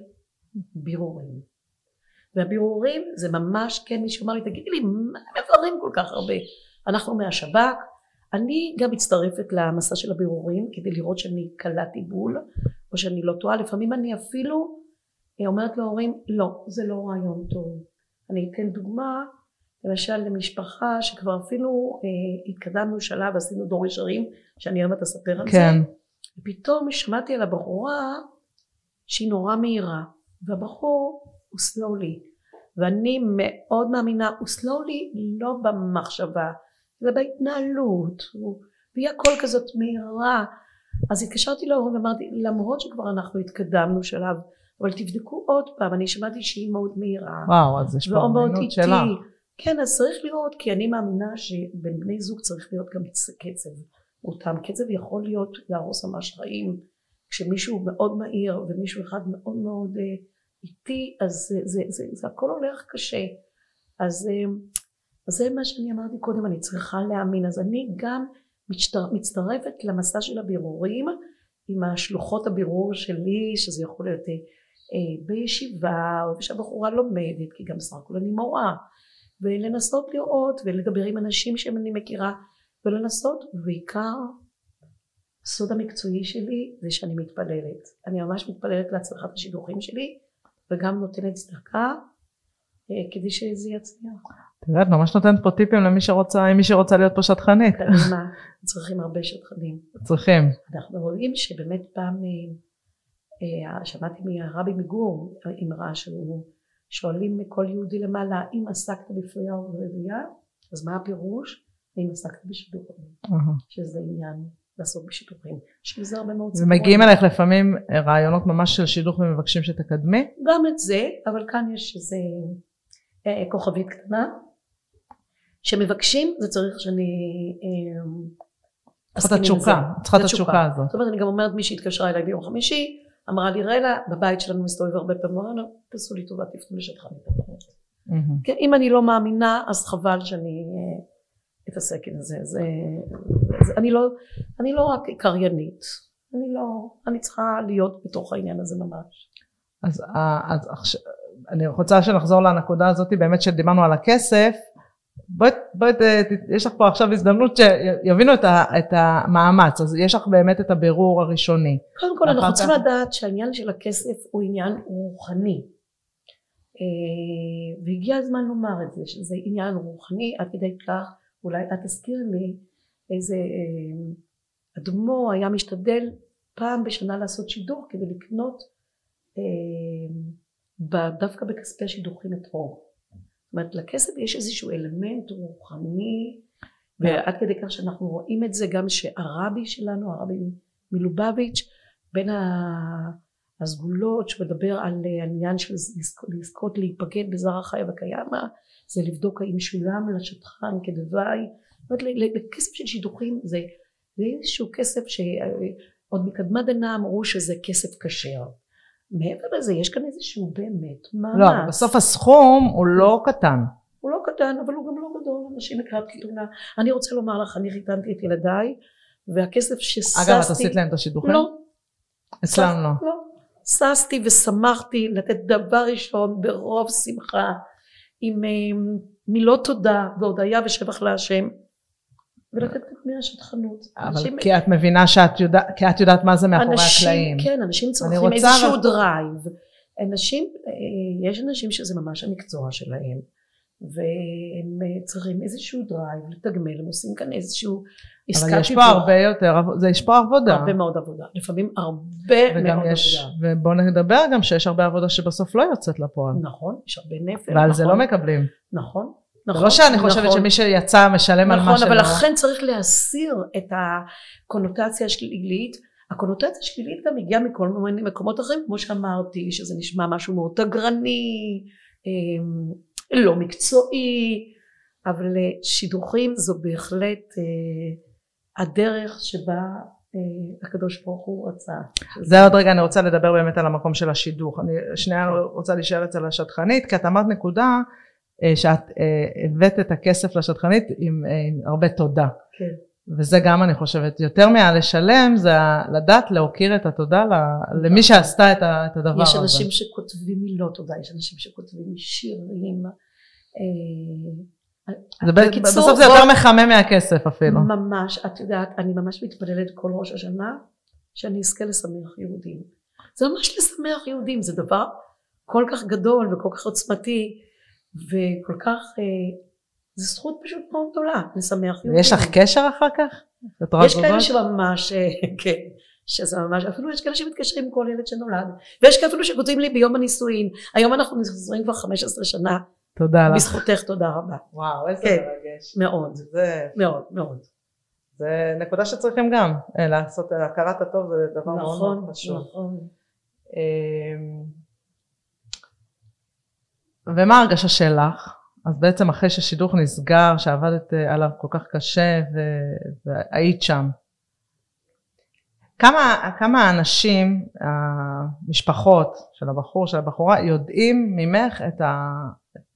בירורים. והבירורים זה ממש, כן, מישהו אמר לי, תגידי לי, מה מבררים כל כך הרבה? אנחנו מהשב"כ, אני גם מצטרפת למסע של הבירורים, כדי לראות שאני קלעתי בול, או שאני לא טועה. לפעמים אני אפילו אומרת להורים, לא, זה לא רעיון טוב. אני אתן דוגמה, למשל למשפחה שכבר אפילו התקדמנו שלב, עשינו דור ישרים, שאני ארמת אספר על כן. זה. ופתאום שמעתי על הבחורה שהיא נורא מהירה, והבחור הוא סלולי, ואני מאוד מאמינה, הוא סלולי לא במחשבה, זה בהתנהלות, והיא הכל כזאת מהירה. אז התקשרתי להורים ואמרתי, למרות שכבר אנחנו התקדמנו שלב, אבל תבדקו עוד פעם, אני שמעתי שהיא מאוד מהירה. וואו, אז יש פה מינות שלה. כן, אז צריך לראות, כי אני מאמינה שבין בני זוג צריך להיות גם קצב. אותם קצב יכול להיות להרוס ממש חיים, כשמישהו מאוד מהיר ומישהו אחד מאוד מאוד איתי, אז זה הכל הולך קשה. אז זה מה שאני אמרתי קודם, אני צריכה להאמין. אז אני גם מצטרפת למסע של הבירורים, עם השלוחות הבירור שלי, שזה יכול להיות בישיבה, או שהבחורה לומדת, כי גם סך הכל אני מורה, ולנסות לראות, ולדבר עם אנשים שאני מכירה, ולנסות, ובעיקר, הסוד המקצועי שלי, זה שאני מתפללת. אני ממש מתפללת להצלחת השידוכים שלי, וגם נותנת צדקה, כדי שזה יצליח. תראה, את ממש נותנת פה טיפים למי שרוצה, מי שרוצה להיות פה שטחנית. תלמה, צריכים הרבה שטחנים. צריכים. אנחנו רואים שבאמת פעם, שמעתי מהרבי מגור, אמרה שהוא, שואלים כל יהודי למעלה, אם עסקת בפרייה או ברבייה, אז מה הפירוש? אם עסקת בשידוכים. שזה עניין לעסוק בשידוכים. שזה הרבה מאוד סיפורים. ומגיעים אליך לפעמים רעיונות ממש של שידוך ומבקשים שתקדמי? גם את זה, אבל כאן יש שזה כוכבית קטנה, שמבקשים, זה צריך שאני צריכה את התשוקה הזאת. זאת אומרת, אני גם אומרת, מי שהתקשרה אליי ביום חמישי, אמרה לי רלה, בבית שלנו מסתובב הרבה פעמים, אמרה לה, תעשו לי טובה, תפתו לשטחה מתאחרת. כן, אם אני לא מאמינה, אז חבל שאני אתעסק עם זה. אני לא רק קריינית, אני צריכה להיות בתוך העניין הזה ממש. אז אני רוצה שנחזור לנקודה הזאת, באמת שדיברנו על הכסף, בואי, יש לך פה עכשיו הזדמנות שיבינו את המאמץ, אז יש לך באמת את הבירור הראשוני. קודם כל אנחנו צריכים לדעת שהעניין של הכסף הוא עניין רוחני, והגיע הזמן לומר את זה, שזה עניין רוחני, עד כדי כך, אולי את תזכיר לי איזה אדמו היה משתדל פעם בשנה לעשות שידוך כדי לקנות דווקא בכספי שידוכים את רוב. זאת אומרת, לכסף יש איזשהו אלמנט רוחני, ועד כדי כך שאנחנו רואים את זה גם שהרבי שלנו, הרבי מלובביץ', בין הסגולות שמדבר על העניין של לזכות להיפגן בזרע החיה וקיימא, זה לבדוק האם שולם לשטחן כדווי. זאת אומרת, לכסף של שידוכים זה איזשהו כסף שעוד מקדמת דנא אמרו שזה כסף כשר. מעבר לזה יש כאן איזשהו באמת מאמץ. לא, בסוף הסכום הוא לא קטן. הוא לא קטן, אבל הוא גם לא גדול, אנשים לקראת קיטונה. אני רוצה לומר לך, אני חיתנתי את ילדיי, והכסף שססתי... אגב, את עשית להם את השידוכים? לא. אצלם לא. לא. ססתי ושמחתי לתת דבר ראשון ברוב שמחה, עם מילות תודה והודיה ושבח להשם, ולתת כתמי השטחנות. אבל כי את מבינה שאת יודעת, כי את יודעת מה זה מאחורי הקלעים. כן, אנשים צריכים איזשהו דרייב. אנשים, יש אנשים שזה ממש המקצוע שלהם, והם צריכים איזשהו דרייב לתגמל, הם עושים כאן איזשהו עסקה. אבל יש פה הרבה יותר, זה יש פה עבודה. הרבה מאוד עבודה, לפעמים הרבה מאוד עבודה. ובואו נדבר גם שיש הרבה עבודה שבסוף לא יוצאת לפועל. נכון, יש הרבה נפל. ועל זה לא מקבלים. נכון. נכון, לא שאני חושבת נכון, שמי שיצא משלם נכון, על מה שלא. נכון, אבל לכן צריך להסיר את הקונוטציה השלילית. הקונוטציה השלילית גם הגיעה מכל מיני מקומות אחרים, כמו שאמרתי, שזה נשמע משהו מאוד תגרני, לא מקצועי, אבל שידוכים זו בהחלט הדרך שבה הקדוש ברוך הוא רצה. זה עוד רגע, אני רוצה לדבר באמת על המקום של השידוך. אני שנייה רוצה להישאר אצל השטחנית, כי את אמרת נקודה, שאת הבאת את הכסף לשטחנית עם הרבה תודה. כן. וזה גם אני חושבת, יותר מהלשלם זה לדעת להוקיר את התודה למי שעשתה את הדבר הזה. יש אנשים שכותבים מילות תודה, יש אנשים שכותבים שירים. בסוף זה יותר מחמם מהכסף אפילו. ממש, את יודעת, אני ממש מתפללת כל ראש השנה שאני אזכה לשמח יהודים. זה ממש לשמח יהודים, זה דבר כל כך גדול וכל כך עוצמתי. וכל כך, זה זכות פשוט מאוד גדולה, לשמח יהודים. ויש לך קשר אחר כך? יש כאלה שממש, כן, שזה ממש, אפילו יש כאלה שמתקשרים עם כל ילד שנולד, ויש כאלה אפילו שכותבים לי ביום הנישואין, היום אנחנו נישואים כבר 15 שנה. תודה לך. בזכותך תודה רבה. וואו, איזה מרגש. מאוד, מאוד, מאוד. זה נקודה שצריכים גם לעשות, הכרת הטוב זה דבר מאוד חשוב. נכון, נכון. ומה הרגשה שלך? אז בעצם אחרי ששידוך נסגר, שעבדת עליו כל כך קשה והיית שם. כמה אנשים, המשפחות של הבחור, של הבחורה, יודעים ממך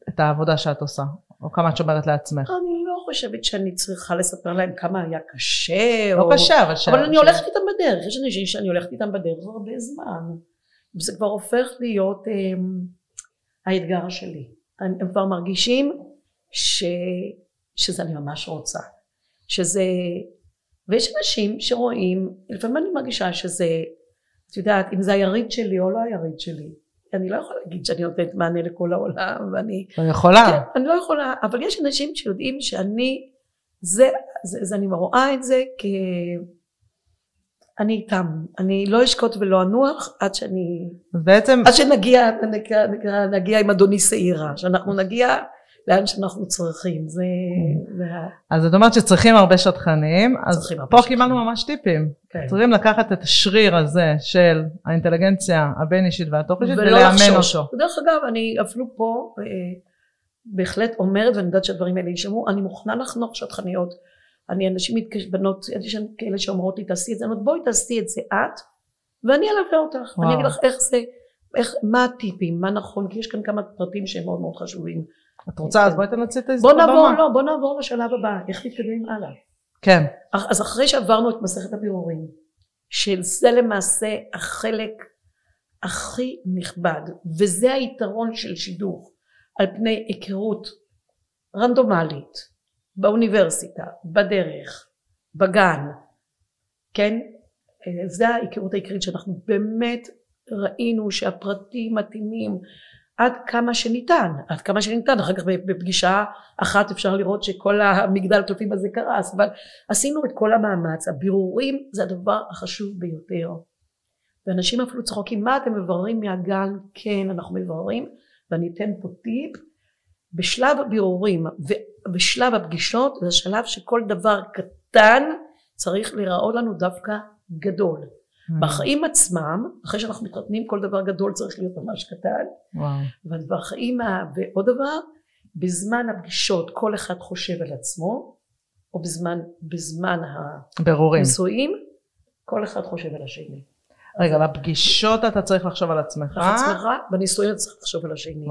את העבודה שאת עושה? או כמה את שומרת לעצמך? אני לא חושבת שאני צריכה לספר להם כמה היה קשה. לא קשה, אבל שם. אבל אני הולכת איתם בדרך. יש אנשים שאני הולכת איתם בדרך הרבה זמן. זה כבר הופך להיות... האתגר שלי, הם כבר מרגישים שזה אני ממש רוצה, שזה, ויש אנשים שרואים, לפעמים אני מרגישה שזה, את יודעת, אם זה היריד שלי או לא היריד שלי, אני לא יכולה להגיד שאני נותנת מענה לכל העולם, ואני... לא יכולה. כן, אני לא יכולה, אבל יש אנשים שיודעים שאני, זה אני רואה את זה, כי אני איתם, אני לא אשקוט ולא אנוח עד שאני... בעצם... עד שנגיע עם אדוני סעירה, שאנחנו נגיע לאן שאנחנו צריכים, זה... אז זאת אומרת שצריכים הרבה שטחנים, אז פה קיבלנו ממש טיפים. צריכים לקחת את השריר הזה של האינטליגנציה הבין אישית והתוך אישית ולאמן אותו. דרך אגב, אני אפילו פה בהחלט אומרת, ואני יודעת שהדברים האלה יישמעו, אני מוכנה לחנוך שטחניות. אנשים מתקשבנות, יש כאלה שאומרות לי תעשי את זה, אני אומרת בואי תעשי את זה את ואני אלווה אותך, ואני אגיד לך איך זה, מה הטיפים, מה נכון, כי יש כאן כמה פרטים שהם מאוד מאוד חשובים. את רוצה, אז בואי תנצל את ההזדמנות. בוא נעבור לשלב הבא, איך נתקדם הלאה. כן. אז אחרי שעברנו את מסכת הבירורים, שזה למעשה החלק הכי נכבד, וזה היתרון של שידוך, על פני היכרות רנדומלית, באוניברסיטה, בדרך, בגן, כן? זה ההיכרות העיקרית שאנחנו באמת ראינו שהפרטים מתאימים עד כמה שניתן, עד כמה שניתן, אחר כך בפגישה אחת אפשר לראות שכל המגדל תופים הזה קרס, אבל עשינו את כל המאמץ, הבירורים זה הדבר החשוב ביותר, ואנשים אפילו צחוקים, מה אתם מבררים מהגן? כן, אנחנו מבררים, ואני אתן פה טיפ, בשלב הבירורים ובשלב הפגישות, זה השלב שכל דבר קטן צריך לראות לנו דווקא גדול. בחיים עצמם, אחרי שאנחנו מתחתנים, כל דבר גדול צריך להיות ממש קטן. ובחיים, ועוד דבר, בזמן הפגישות כל אחד חושב על עצמו, או בזמן הנישואים, כל אחד חושב על השני. רגע, בפגישות אתה צריך לחשוב על עצמך. בנישואים אתה צריך לחשוב על השני.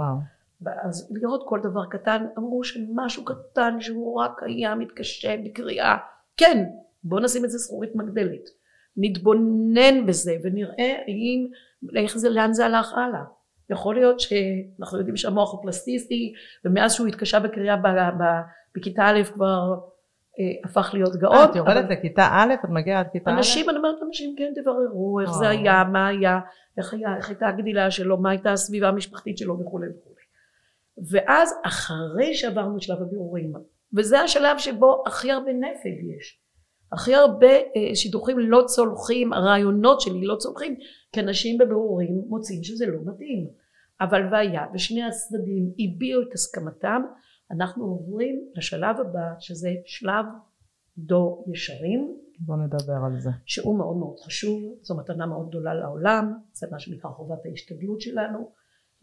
אז לראות כל דבר קטן, אמרו שמשהו קטן שהוא רק היה מתקשה בקריאה. כן, בוא נשים את זה סרורית מגדלת. נתבונן בזה ונראה איך זה, לאן זה הלך הלאה. יכול להיות שאנחנו יודעים שהמוח הוא פלסטיסטי, ומאז שהוא התקשה בקריאה בכיתה א' כבר הפך להיות גאון. את יורדת לכיתה א', את מגיעה עד כיתה א'? אנשים, אני אומרת אנשים, כן תבררו איך זה היה, מה היה, איך הייתה הגדילה שלו, מה הייתה הסביבה המשפחתית שלו וכו' וכו'. ואז אחרי שעברנו את שלב הבירורים, וזה השלב שבו הכי הרבה נפל יש, הכי הרבה שידוכים לא צולחים, הרעיונות שלי לא צולחים, כי אנשים בבירורים מוצאים שזה לא מתאים. אבל והיה, ושני הצדדים הביעו את הסכמתם, אנחנו עוברים לשלב הבא, שזה שלב דו ישרים. בוא נדבר על זה. שהוא מאוד מאוד חשוב, זו מתנה מאוד גדולה לעולם, זה מה שנקרא חובת ההשתדלות שלנו,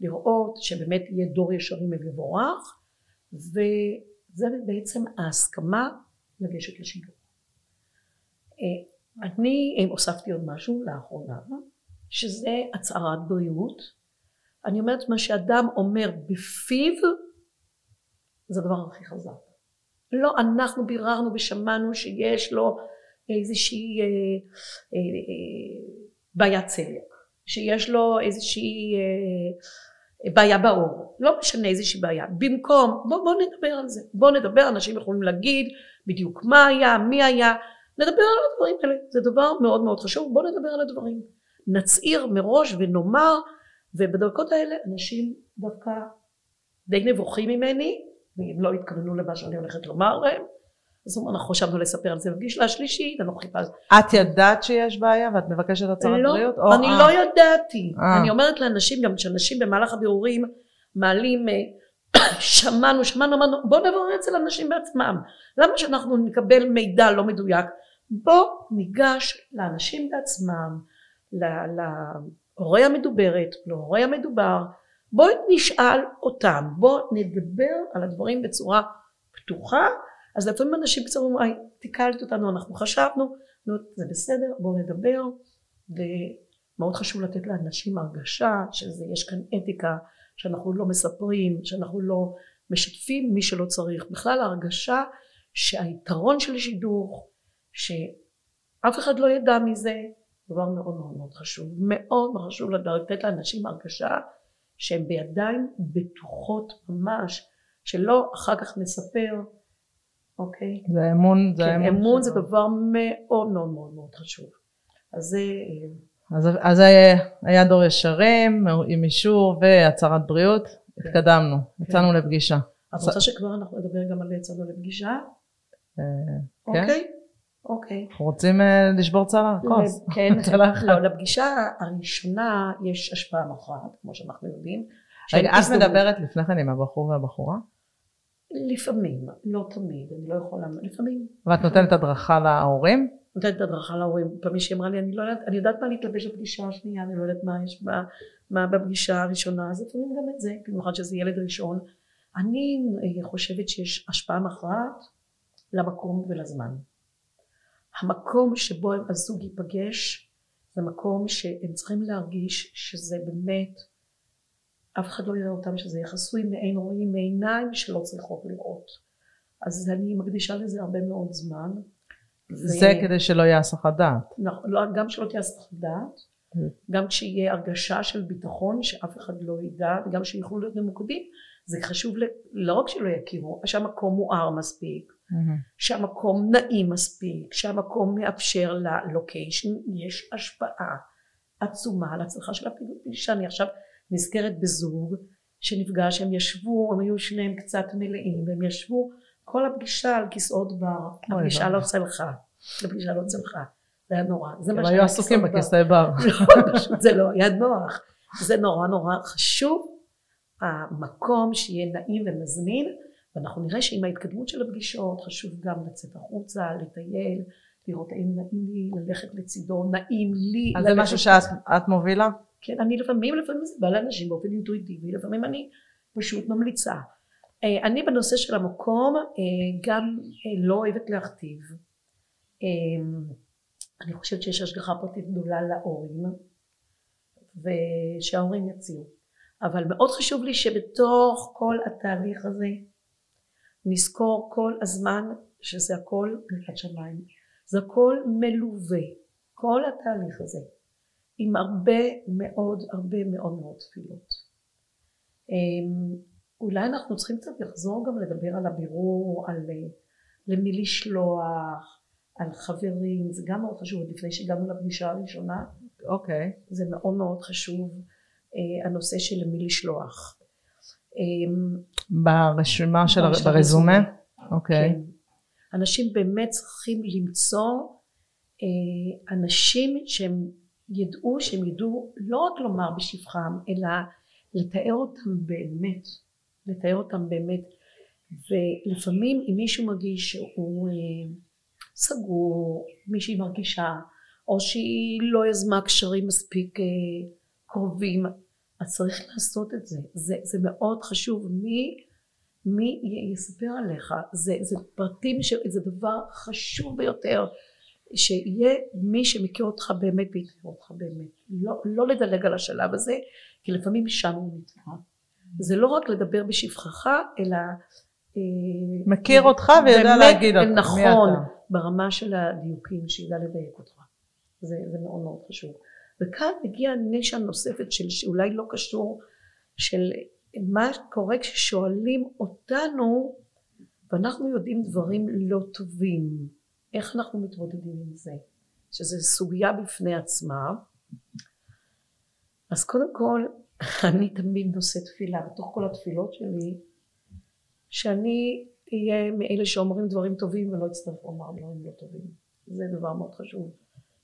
לראות שבאמת יהיה דור ישרים מבורך, וזה בעצם ההסכמה לגשת לשידוך. אני הוספתי עוד משהו לאחרונה, שזה הצהרת בריאות. אני אומרת מה שאדם אומר בפיו, זה הדבר הכי חזק. לא אנחנו ביררנו ושמענו שיש לו איזושהי בעיית צליאק, שיש לו איזושהי בעיה באור, לא משנה איזושהי בעיה. במקום, בוא נדבר על זה, בוא נדבר, אנשים יכולים להגיד בדיוק מה היה, מי היה, נדבר על הדברים האלה, זה דבר מאוד מאוד חשוב, בואו נדבר על הדברים. נצעיר מראש ונאמר, ובדרכות האלה אנשים דווקא די נבוכים ממני, והם לא התכוונו למה שאני הולכת לומר להם, אז אומרים, אנחנו חשבנו לספר על זה בפגישה השלישית, אני לא חיפה. את ידעת שיש בעיה ואת מבקשת הצהרת בריאות? לא, אני לא ידעתי. אני אומרת לאנשים, גם כשאנשים במהלך הבירורים מעלים, שמענו, בואו נברר אצל אנשים בעצמם. למה שאנחנו נקבל מידע לא מדויק? בוא ניגש לאנשים בעצמם, להורי המדוברת, להורי המדובר, בוא נשאל אותם, בוא נדבר על הדברים בצורה פתוחה. אז לפעמים אנשים קצת אומרים, תיקלת אותנו, אנחנו חשבנו, זה בסדר, בואו נדבר. ומאוד חשוב לתת לאנשים הרגשה שיש כאן אתיקה, שאנחנו לא מספרים, שאנחנו לא משתפים מי שלא צריך. בכלל ההרגשה שהיתרון של שידוך, שאף אחד לא ידע מזה, דבר מאוד מאוד מאוד חשוב. מאוד חשוב לתת לאנשים הרגשה שהם בידיים בטוחות ממש, שלא אחר כך נספר, אוקיי? זה אמון, זה אמון. אמון זה דבר מאוד מאוד מאוד מאוד חשוב. אז זה... אז היה דור ישרים עם אישור והצהרת בריאות, התקדמנו, יצאנו לפגישה. את רוצה שכבר אנחנו נדבר גם על יצאנו לפגישה? אוקיי, אוקיי. אנחנו רוצים לשבור צלע, כוס. כן, לא, לפגישה הראשונה יש השפעה מכרעת, כמו שאנחנו יודעים. רגע, את מדברת לפני כן עם הבחור והבחורה? לפעמים, לא תמיד, אני לא יכולה, לפעמים. ואת נותנת הדרכה להורים? נותנת הדרכה להורים, פעמים שהיא אמרה לי, אני יודעת מה להתלבש בפגישה השנייה, אני לא יודעת מה יש מה בפגישה הראשונה, אז לפעמים גם את זה, במיוחד שזה ילד ראשון. אני חושבת שיש השפעה מכרעת למקום ולזמן. המקום שבו הזוג ייפגש, זה מקום שהם צריכים להרגיש שזה באמת, אף אחד לא יראה אותם, שזה יחסוי מעין רואים, מעיניים שלא צריכות לראות. אז אני מקדישה לזה הרבה מאוד זמן. זה כדי שלא יהיה הסחת דעת. לא, גם שלא תהיה הסחת דעת, גם כשיהיה הרגשה של ביטחון שאף אחד לא ידע, וגם שיוכלו להיות ממוקדים. זה חשוב לא רק שלא יכירו, שהמקום מואר מספיק, שהמקום נעים מספיק, שהמקום מאפשר ללוקיישן, יש השפעה עצומה על הצלחה של הפעילות. שאני עכשיו נזכרת בזוג שנפגש, הם ישבו, הם היו שניהם קצת מלאים, והם ישבו כל הפגישה על כיסאות בר, הפגישה לא צלחה, הפגישה לא צלחה, זה היה נורא. הם היו עסוקים בכיסאי בר. זה לא היה נוח, זה נורא נורא חשוב, המקום שיהיה נעים ומזמין, ואנחנו נראה שעם ההתקדמות של הפגישות חשוב גם לצאת החוצה, לטייל, לראות האם נעים לי, ללכת לצידו, נעים לי. אז זה משהו שאת מובילה? כן, אני לפעמים זה בא לאנשים באופן אינטואיטיבי, לפעמים אני פשוט ממליצה. אני בנושא של המקום גם לא אוהבת להכתיב. אני חושבת שיש השגחה פרטית גדולה להורים, ושההורים יציעו. אבל מאוד חשוב לי שבתוך כל התהליך הזה נזכור כל הזמן שזה הכל ברכת שמיים, זה הכל מלווה, כל התהליך הזה עם הרבה מאוד תפילות. אולי אנחנו צריכים קצת לחזור גם לדבר על הבירור, על למי לשלוח, על חברים, זה גם מאוד חשוב. לפני שהגענו לפגישה הראשונה, אוקיי, זה מאוד מאוד חשוב הנושא של מי לשלוח. ברשימה של הרזומה? אוקיי. אנשים באמת צריכים למצוא אנשים שהם ידעו, לא רק לומר בשבחם, אלא לתאר אותם באמת, ולפעמים אם מישהו מרגיש שהוא סגור, מישהי מרגישה, או שהיא לא יזמה קשרים מספיק קרובים, אז צריך לעשות את זה. זה מאוד חשוב. מי יספר עליך? זה פרטים, זה דבר חשוב ביותר, שיהיה מי שמכיר אותך באמת ויתאר אותך באמת. לא לדלג על השלב הזה, כי לפעמים שם הוא נתראה. זה לא רק לדבר בשבחך, אלא מכיר אותך וידע להגיד אותך. נכון, ברמה של הדיוקים שידע לדייק אותך. זה מאוד מאוד חשוב. וכאן הגיעה נשע נוספת של שאולי לא קשור, של מה קורה כששואלים אותנו ואנחנו יודעים דברים לא טובים, איך אנחנו מתמודדים עם זה, שזה סוגיה בפני עצמה. אז קודם כל אני תמיד נושא תפילה בתוך כל התפילות שלי, שאני תהיה מאלה שאומרים דברים טובים ולא אצטרך לומר דברים לא טובים. זה דבר מאוד חשוב.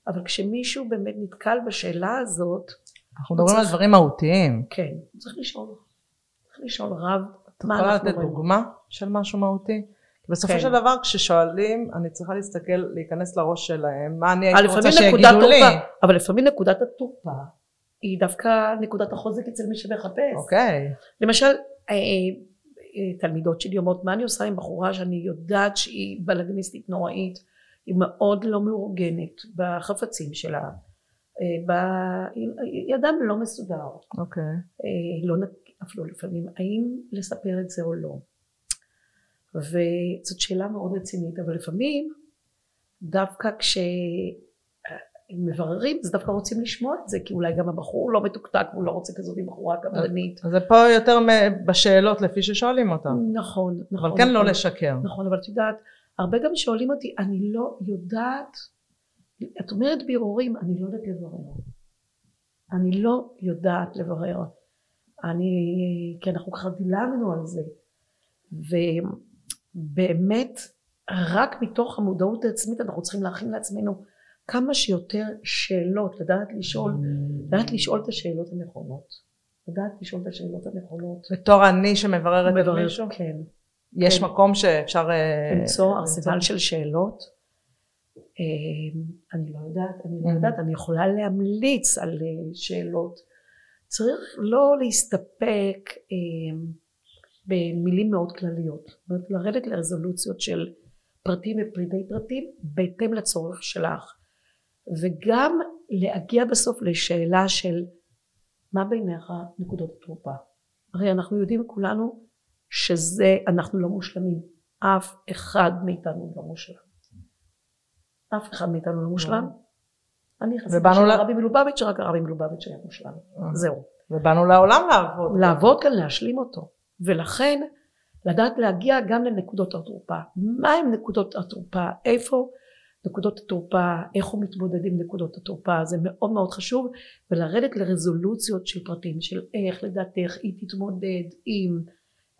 אבל כשמישהו באמת נתקל בשאלה הזאת, אנחנו מדברים על דברים מהותיים. כן, צריך לשאול. צריך לשאול רב. את יכולה לתת דוגמה של משהו מהותי? בסופו של דבר כששואלים, אני צריכה להסתכל, להיכנס לראש שלהם, מה אני הייתי רוצה שיגידו לי. אבל לפעמים נקודת התורפה היא דווקא נקודת החוזק אצל מי שמחפש. אוקיי. למשל, תלמידות שלי אומרות, מה אני עושה עם בחורה שאני יודעת שהיא בלגניסטית נוראית, היא מאוד לא מאורגנת בחפצים שלה, היא אדם לא מסודר, אפילו לפעמים, האם לספר את זה או לא? וזאת שאלה מאוד רצינית, אבל לפעמים דווקא כשמבררים, אז דווקא רוצים לשמוע את זה, כי אולי גם הבחור לא מתוקתק, הוא לא רוצה כזאת עם בחורה קברנית. אז זה פה יותר בשאלות לפי ששואלים אותם. נכון. אבל כן לא לשקר. נכון, אבל את יודעת, הרבה גם שואלים אותי, אני לא יודעת, את אומרת בירורים, אני לא יודעת לברר. כי אנחנו ככה דילגנו על זה. ובאמת, רק מתוך המודעות העצמית, אנחנו צריכים להכין לעצמנו כמה שיותר שאלות, לדעת לשאול את השאלות הנכונות. בתור אני שמבררת את מישהו? כן. יש מקום שאפשר למצוא ארסנל של שאלות. אני לא יודעת, אני יכולה להמליץ על שאלות. צריך לא להסתפק במילים מאוד כלליות, לרדת לרזולוציות של פרטים ופרידי פרטים בהתאם לצורך שלך, וגם להגיע בסוף לשאלה של מה בינך נקודות התורפה. הרי אנחנו יודעים כולנו שזה, אנחנו לא מושלמים, אף אחד מאיתנו לא מושלם, אף אחד מאיתנו לא מושלם. אני חסיד של הרבי מלובביץ', שרק הרבי מלובביץ' היה מושלם, זהו. ובאנו לעולם לעבוד. לעבוד כאן, להשלים אותו. ולכן לדעת להגיע גם לנקודות התורפה. מה הם נקודות התורפה? איפה נקודות התורפה? איך הם מתמודדים עם נקודות התורפה? זה מאוד מאוד חשוב. ולרדת לרזולוציות של פרטים, של איך לדעתך היא תתמודד עם,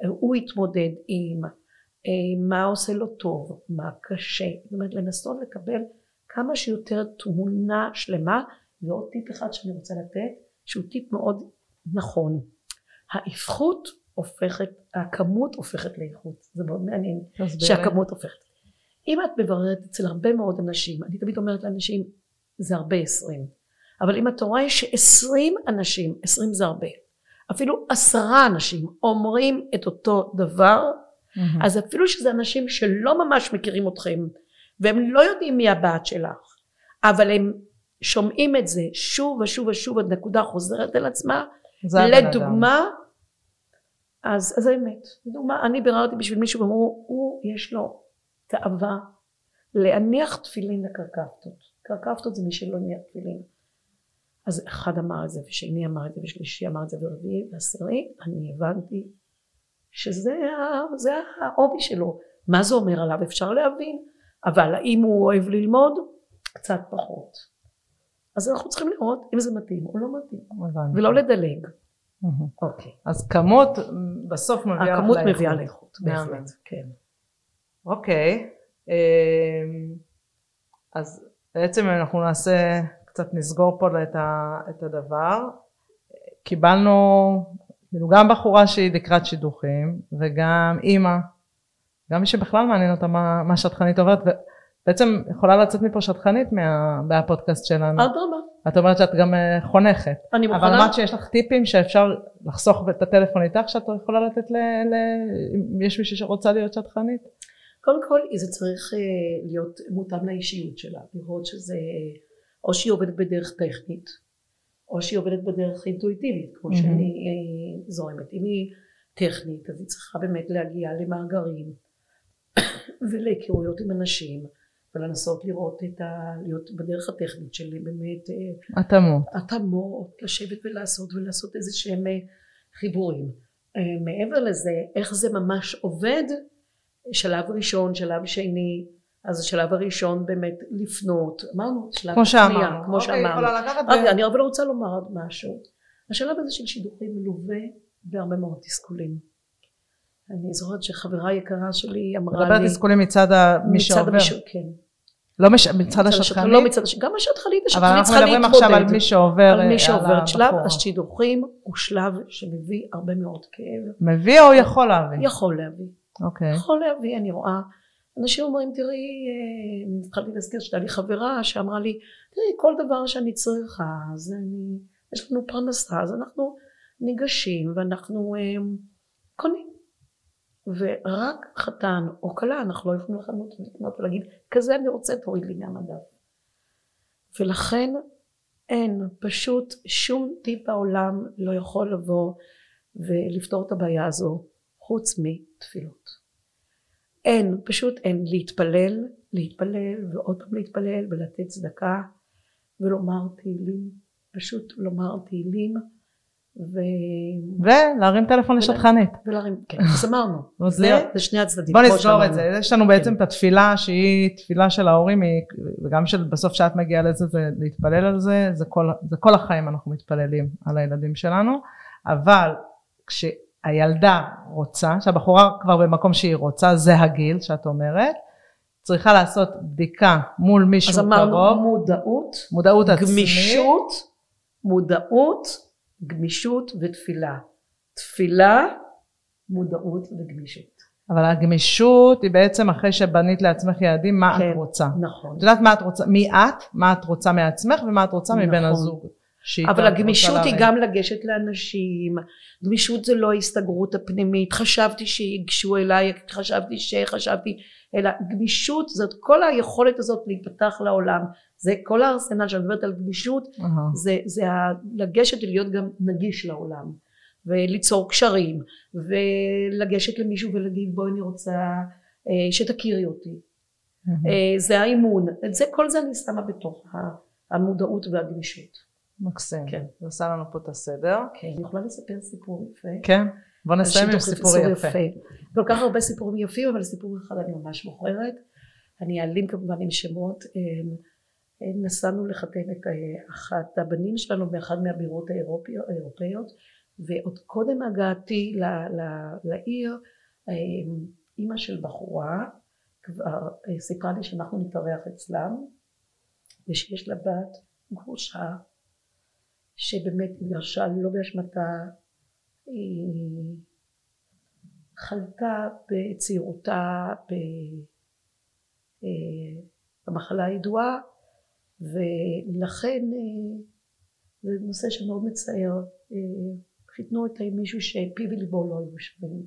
הוא יתמודד עם, מה עושה לו טוב, מה קשה. זאת אומרת, לנסות לקבל כמה שיותר תמונה שלמה. ועוד טיפ אחד שאני רוצה לתת, שהוא טיפ מאוד נכון. האיכות הופכת, הכמות הופכת לאיכות. זה מאוד מעניין שהכמות הופכת. אם את מבררת אצל הרבה מאוד אנשים, אני תמיד אומרת לאנשים, זה הרבה 20. אבל אם את רואה ש20 אנשים, 20 זה הרבה, אפילו 10 אנשים אומרים את אותו דבר, אז אפילו שזה אנשים שלא ממש מכירים אתכם, והם לא יודעים מי הבת שלך, אבל הם שומעים את זה שוב ושוב ושוב, הנקודה חוזרת אל עצמה, לדוגמה, אז האמת, לדוגמה, אני ביררתי בשביל מישהו, ואמרו, הוא יש לו תאווה להניח תפילין לקרקפתות, קרקפתות זה מי שלא הניח תפילין, אז אחד אמר את זה, ושני אמר את זה, ושלישי אמר את זה, ורביעי ועשירי, אני הבנתי שזה האובי שלו, מה זה אומר עליו אפשר להבין, אבל האם הוא אוהב ללמוד, קצת פחות. אז אנחנו צריכים לראות אם זה מתאים או לא מתאים, ולא לדלג. אוקיי. אז כמות בסוף מביאה לאיכות. הכמות מביאה לאיכות, בהחלט. כן. אוקיי. אז בעצם אנחנו נעשה, קצת נסגור פה את הדבר. קיבלנו, גם בחורה שהיא לקראת שידוכים, וגם אימא, גם מי שבכלל מעניין אותה מה שטחנית עוברת, בעצם יכולה לצאת מפה שטחנית מהפודקאסט שלנו. אדרבה. את אומרת שאת גם חונכת. אני מוכנה. אבל אמרת שיש לך טיפים שאפשר לחסוך את הטלפון איתך, שאת יכולה לתת יש מישהי שרוצה להיות שטחנית? קודם כל, זה צריך להיות מותאם לאישיות שלה. לראות שזה, או שהיא עובדת בדרך טכנית, או שהיא עובדת בדרך אינטואיטיבית, כמו שאני זורמת. אם היא טכנית, אז היא צריכה באמת להגיע למאגרים, ולהיכרויות עם אנשים. ולנסות לראות להיות בדרך הטכנית שלי באמת התאמות, לשבת ולעשות איזה שהם חיבורים. מעבר לזה, איך זה ממש עובד, שלב ראשון, שלב שני, אז השלב הראשון באמת לפנות, אמרנו, שלב השנייה, כמו שאמרנו. אני אבל רוצה לומר עוד משהו. השלב הזה של שידוכים מלווה בהרבה מאוד תסכולים. אני זוכרת שחברה יקרה שלי אמרה לי... מדברת תסכולים מצד מי שעובר. כן. לא מצד השטחנית? לא מצד השטחנית. גם השטחנית צריכה להתמודד. אבל אנחנו מדברים עכשיו על מי שעובר. על מי שעובר. שלב השידוכים הוא שלב שמביא הרבה מאוד כאב. מביא או יכול להביא? יכול להביא. אוקיי. יכול להביא, אני רואה. אנשים אומרים, תראי, התחלתי להזכיר שהיה לי חברה שאמרה לי, תראי, כל דבר שאני צריכה, אז יש לנו פרנסה, אז אנחנו ניגשים ואנחנו קונים. ורק חתן או קלה, אנחנו לא יכולים לחנות ולקנות ולהגיד, כזה אני רוצה, תוריד לי מהמדף. ולכן אין, פשוט שום טיפ בעולם לא יכול לבוא ולפתור את הבעיה הזו, חוץ מתפילות. אין, פשוט אין, להתפלל ועוד פעם להתפלל ולתת צדקה, ולומר תהילים, פשוט לומר תהילים, ולהרים טלפון לשטחנית. כן, אז אמרנו, זה שני הצדדים. בוא נסגור את זה, יש לנו בעצם את התפילה שהיא תפילה של ההורים, וגם שבסוף שאת מגיעה לזה, זה להתפלל על זה, זה כל החיים אנחנו מתפללים על הילדים שלנו, אבל כשהילדה רוצה, שהבחורה כבר במקום שהיא רוצה, זה הגיל שאת אומרת, צריכה לעשות בדיקה מול מישהו קרוב. אז אמרנו מודעות עצמית, גמישות ותפילה. תפילה, מודעות וגמישות. אבל הגמישות היא בעצם אחרי שבנית לעצמך יעדים מה את רוצה. נכון. את יודעת מה את רוצה, מי את, מה את רוצה מעצמך ומה את רוצה מבין הזוג. אבל הגמישות היא גם לגשת לאנשים. גמישות זה לא הסתגרות הפנימית. חשבתי שיגשו אליי, חשבתי אלא גמישות זאת כל היכולת הזאת להיפתח לעולם. זה כל הארסנל שאני מדברת על גמישות, זה לגשת ולהיות גם נגיש לעולם, וליצור קשרים, ולגשת למישהו ולהגיד בואי אני רוצה שתכירי אותי, זה האימון, כל זה אני שמה בתוך המודעות והגמישות. מקסים, זה עושה לנו פה את הסדר. כן, אני יכולה לספר סיפור יפה. כן, בוא נסיים עם סיפור יפה. כל כך הרבה סיפורים יפים, אבל סיפור אחד אני ממש מוכרת, אני אעלים כמובן עם שמות. נסענו לחתן את אחת הבנים שלנו באחד מהבירות האירופאיות, ועוד קודם הגעתי לעיר, אימא של בחורה כבר סיפרה לי שאנחנו נתארח אצלם, ושיש לה בת גרושה שבאמת התגרשה לא באשמתה, היא חלתה בצעירותה במחלה הידועה, ולכן זה נושא שמאוד מצער. חיתנו אותה עם מישהו שפי וליבו לא היו שווים,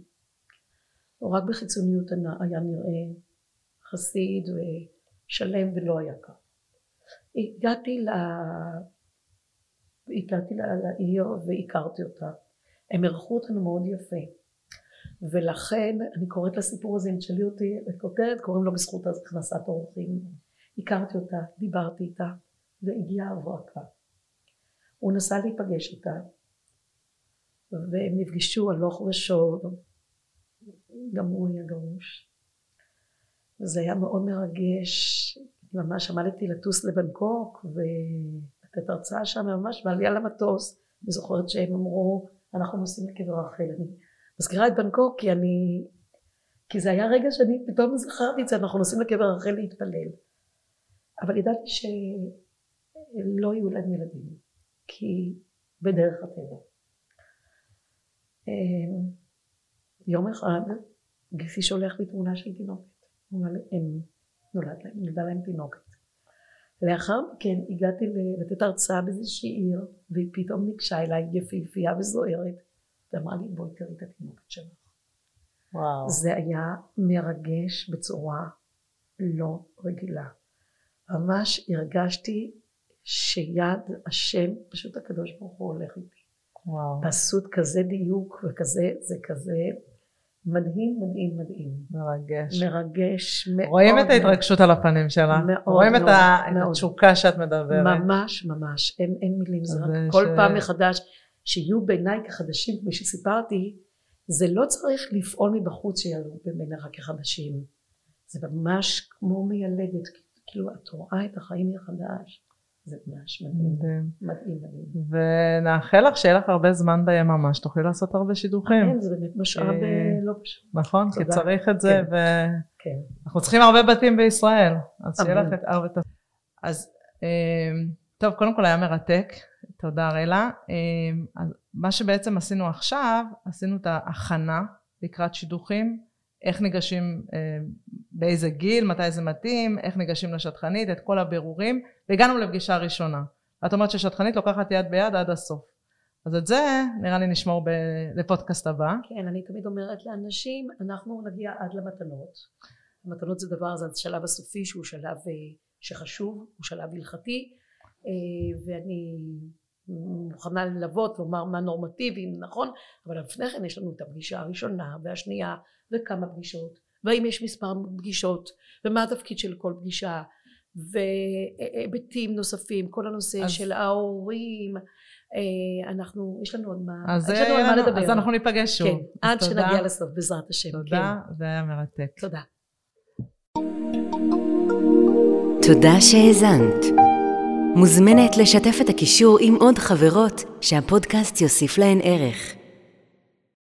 או רק בחיצוניות היה נראה חסיד ושלם, ולא היה כך. הגעתי לעיר והכרתי אותה, הם ערכו אותנו מאוד יפה, ולכן אני קוראת לסיפור הזה, אם תשאלי אותי הכותרת, קוראים לו בזכות הכנסת האורחים. הכרתי אותה, דיברתי איתה, והגיעה הברקה. הוא נסע להיפגש איתה, והם נפגשו הלוך ושוב, גם הוא היה גרוש, וזה היה מאוד מרגש. ממש עמדתי לטוס לבנקוק ולתת הרצאה שם, ממש בעלייה למטוס. אני זוכרת שהם אמרו אנחנו נוסעים לקבר רחל. אני מזכירה את בנקוק כי אני, כי זה היה רגע שאני פתאום זכרתי את זה, אנחנו נוסעים לקבר רחל להתפלל. אבל ידעתי שלא יהיו להם ילדים, כי בדרך הטבע. יום אחד גיסי שולח לי תמונה של תינוקת, נולדה להם תינוקת. לאחר מכן הגעתי לתת הרצאה באיזושהי עיר, והיא פתאום ניגשה אליי יפהפייה וזוהרת, ואמרה לי בואי תראי את התינוקת שלך. וואו. זה היה מרגש בצורה לא רגילה. ממש הרגשתי שיד השם, פשוט הקדוש ברוך הוא הולך איתי. וואו. פשוט כזה דיוק וכזה, זה כזה מדהים, מדהים, מדהים. מרגש. מרגש מאוד. רואים את ההתרגשות על הפנים שלה? מאוד. רואים מאוד, את התשוקה שאת מדברת? ממש, ממש. אין מילים זרק. כל פעם מחדש שיהיו בעיניי כחדשים, כמי שסיפרתי, זה לא צריך לפעול מבחוץ שיעלו במנהרה כחדשים. זה ממש כמו מיילדת, כאילו את רואה את החיים מחדש. זה ממש מדהים, מדהים, מדהים. ונאחל לך שיהיה לך הרבה זמן בימה, ממש תוכלי לעשות הרבה שידוכים. כן, זה באמת משאב לא פשוט. נכון, כי צריך את זה, ואנחנו צריכים הרבה בתים בישראל, אז שיהיה לך את הרבה. אז טוב, קודם כל היה מרתק, תודה רלה. מה שבעצם עשינו עכשיו, עשינו את ההכנה לקראת שידוכים, איך ניגשים, באיזה גיל, מתי זה מתאים, איך ניגשים לשטחנית, את כל הבירורים, והגענו לפגישה הראשונה. את אומרת ששטחנית לוקחת יד ביד עד הסוף. אז את זה נראה לי נשמור לפודקאסט הבא. כן, אני תמיד אומרת לאנשים, אנחנו נגיע עד למתנות. המתנות זה דבר, זה השלב הסופי שהוא שלב שחשוב, הוא שלב הלכתי, ואני מוכנה ללוות, לומר מה נורמטיבי, נכון, אבל לפני כן יש לנו את הפגישה הראשונה והשנייה, וכמה פגישות, והאם יש מספר פגישות, ומה התפקיד של כל פגישה, והיבטים נוספים, כל הנושא של ההורים, יש לנו עוד מה לדבר. אז אנחנו ניפגש שוב. כן, עד שנגיע לסוף, בעזרת השם. תודה, זה היה מרתק. תודה. תודה שהאזנת. מוזמנת לשתף את הקישור עם עוד חברות שהפודקאסט יוסיף להן ערך.